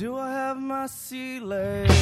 Do I have my sea legs?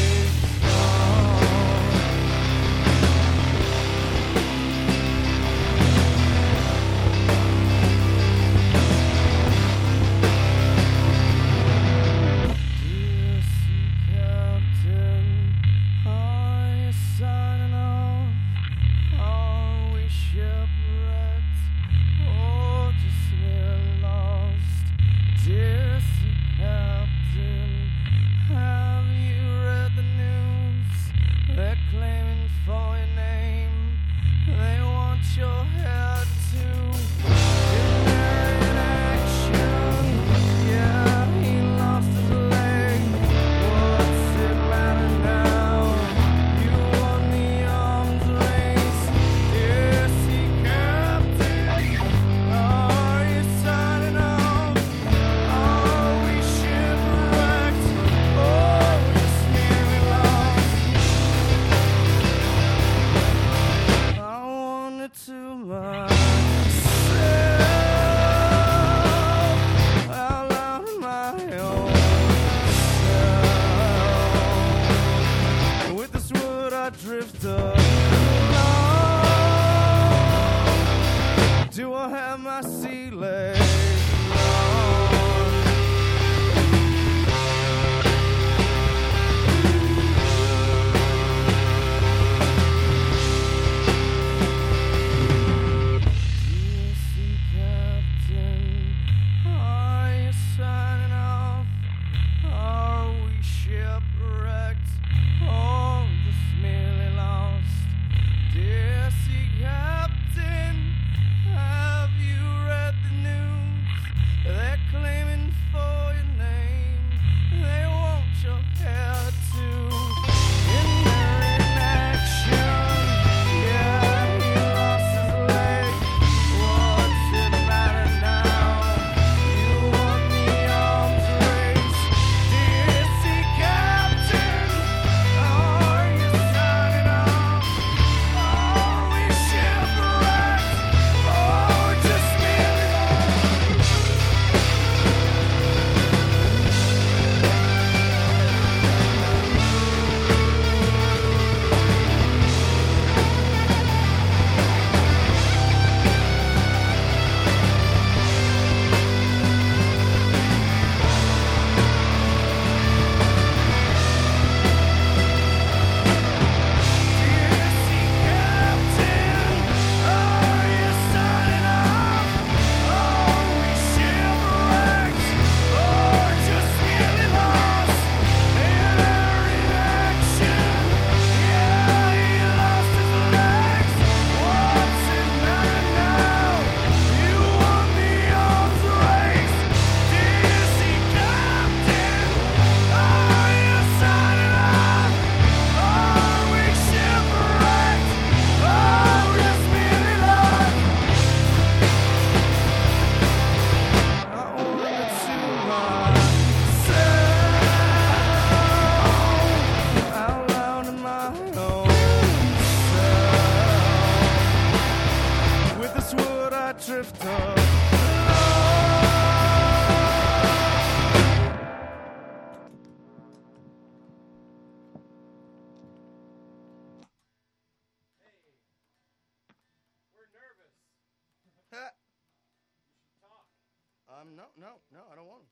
No, I don't want him.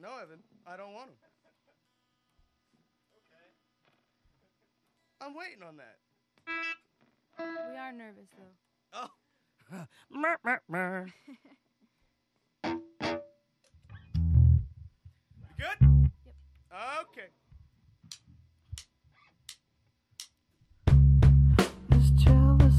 No, Evan, I don't want him. Okay. I'm waiting on that. We are nervous, though. Oh. You good? Yep. Okay. This jealousy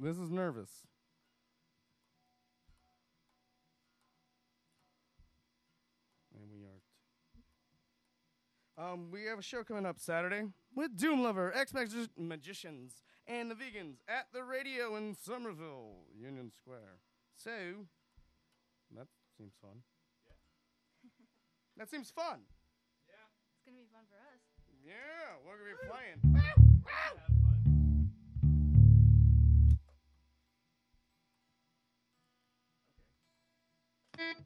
This is nervous. And we are. We have a show coming up Saturday with Doom Lover, X-Magicians, and the Vegans at the Radio in Somerville, Union Square. So, that seems fun. Yeah. That seems fun. Yeah. It's going to be fun for us. Yeah, we're going to be playing. Have fun. Okay.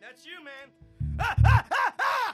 That's you, man. Ah, ah, ah, ah!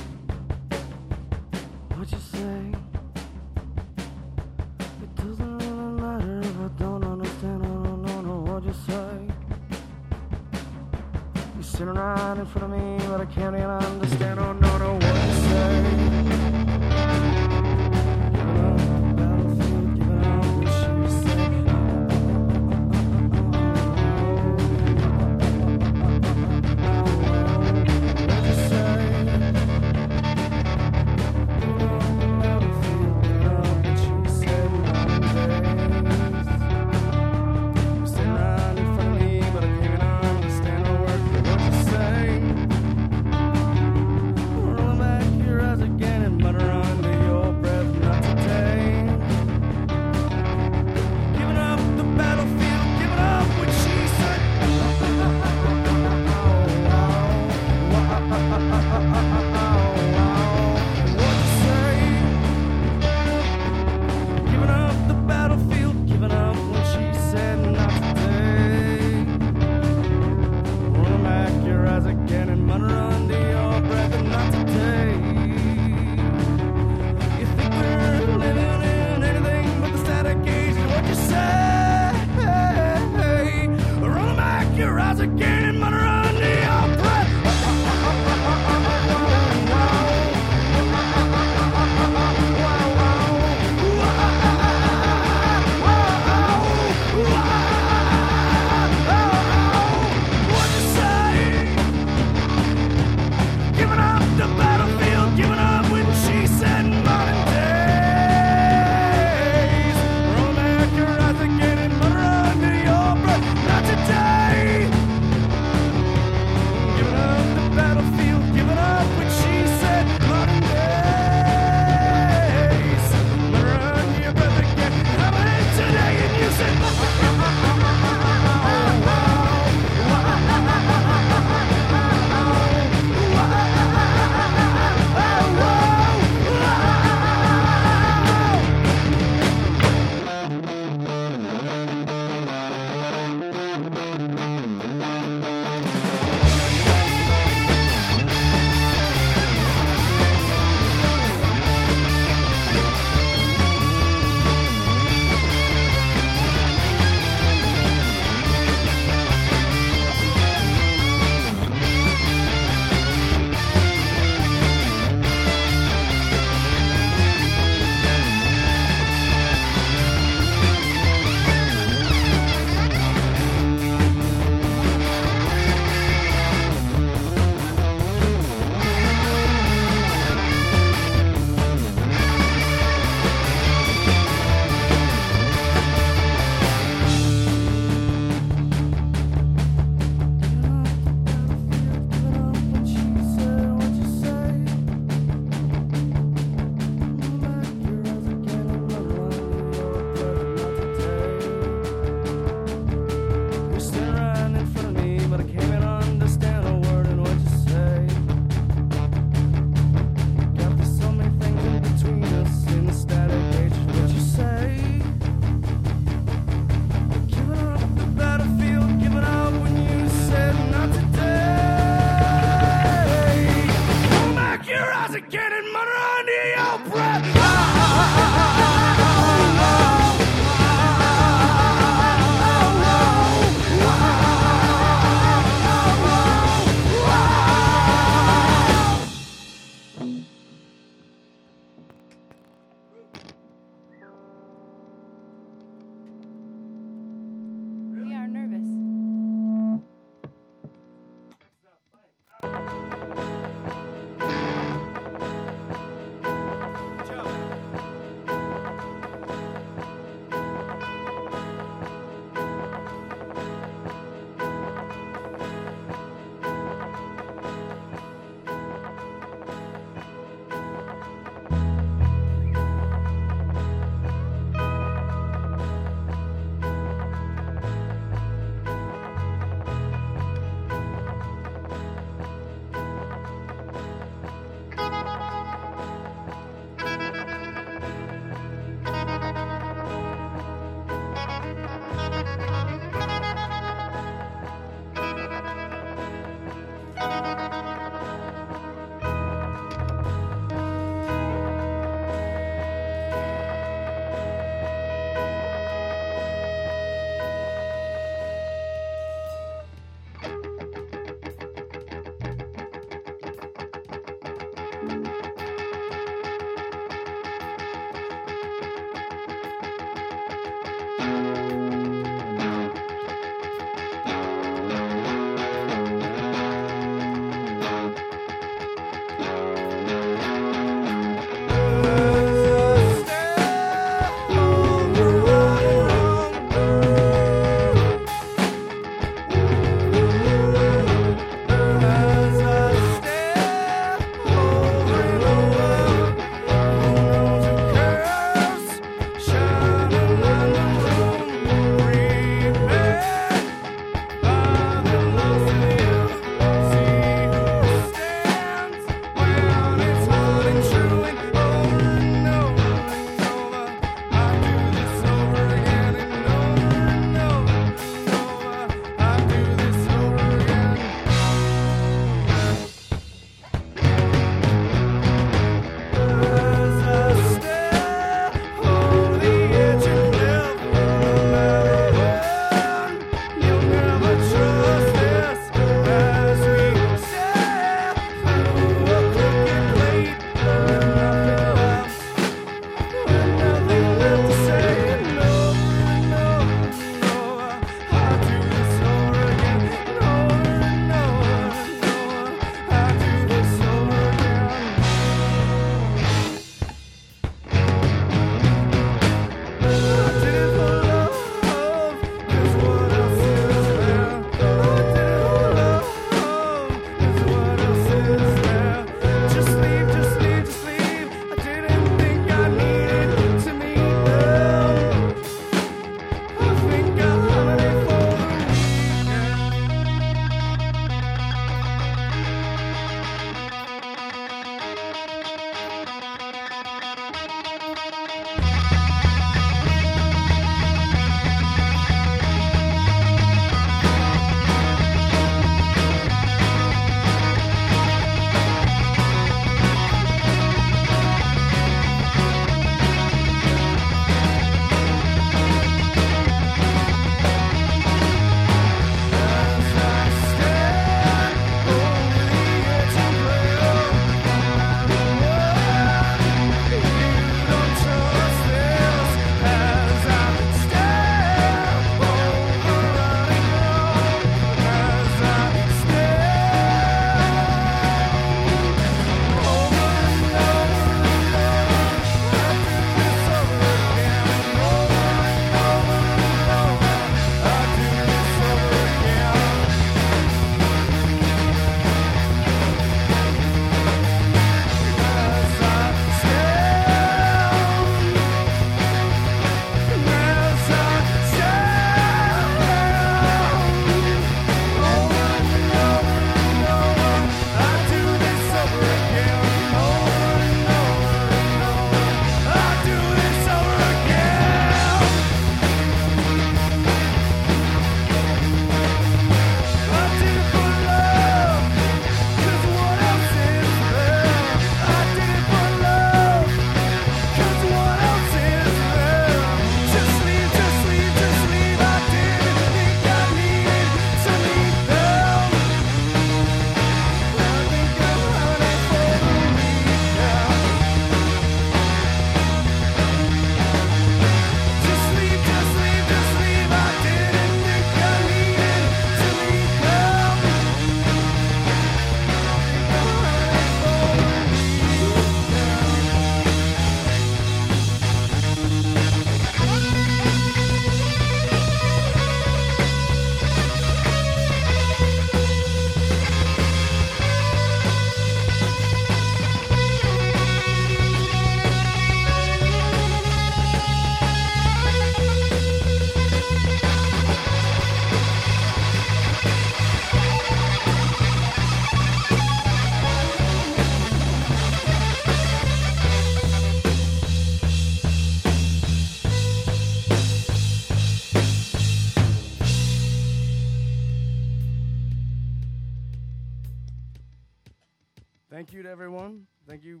Thank you to everyone. Thank you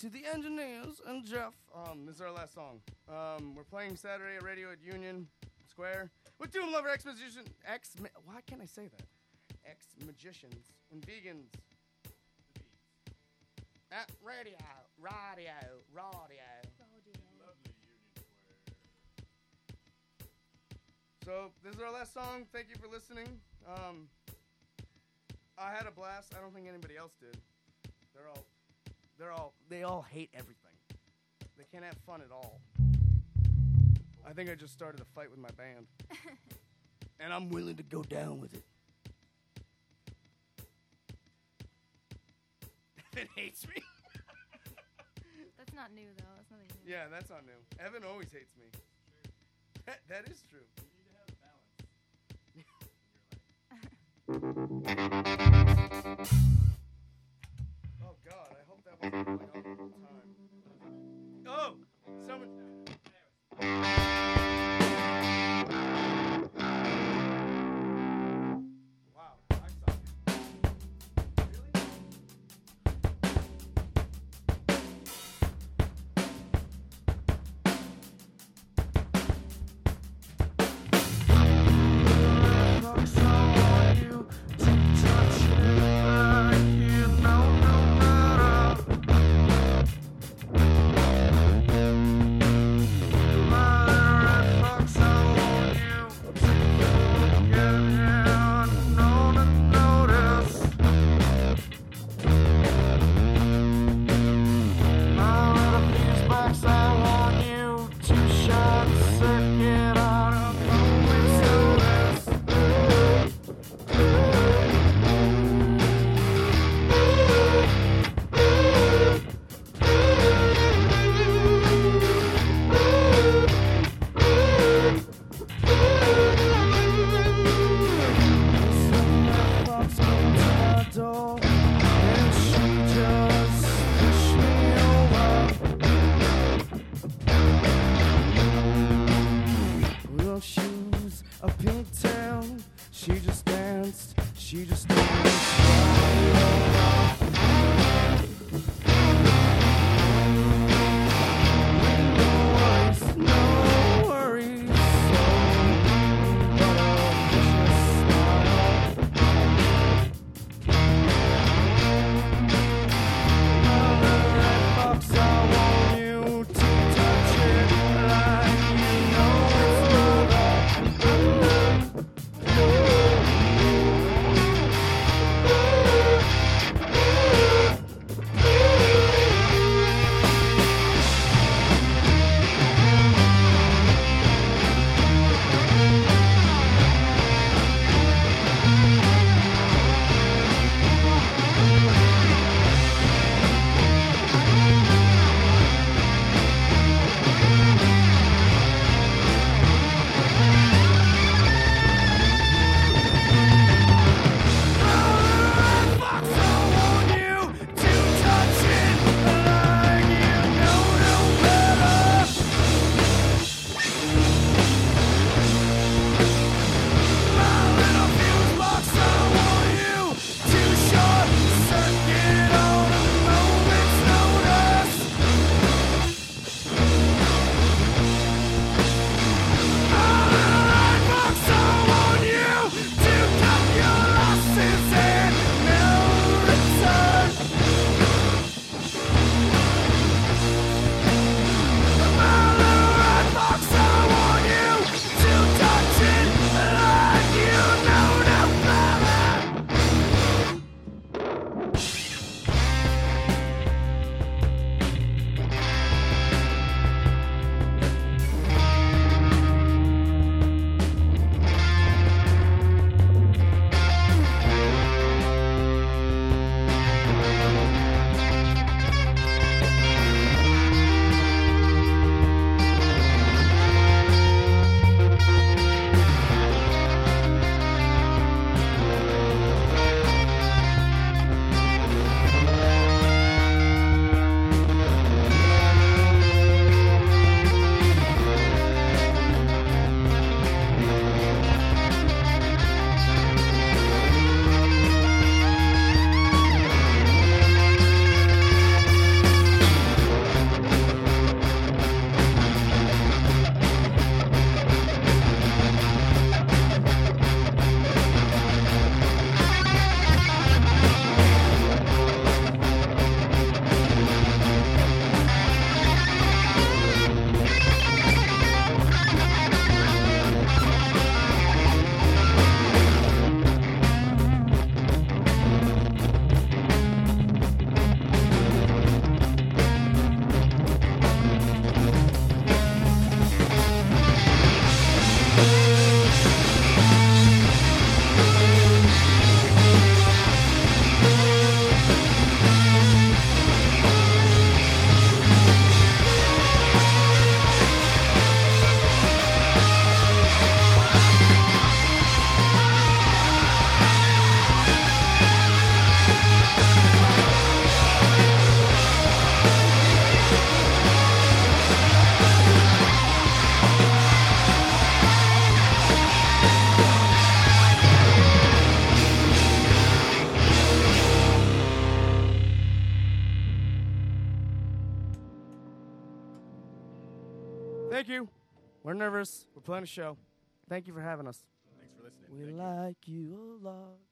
to the engineers and Jeff. This is our last song. We're playing Saturday at Radio at Union Square with Doom Lover Exposition X. Why can't I say that? X-Magicians and Vegans. At Radio. Lovely Union Square. So, this is our last song. Thank you for listening. I had a blast. I don't think anybody else did. They all hate everything. They can't have fun at all. I think I just started a fight with my band. And I'm willing to go down with it. Evan hates me. That's not new, though. That's nothing new. Yeah, that's not new. Evan always hates me. True. That is true. You need to have balance in your life. Oh, God. I hope that wasn't going on the whole time. Oh! Someone... you. We're nervous. We're playing a show. Thank you for having us. Thanks for listening. We like you a lot.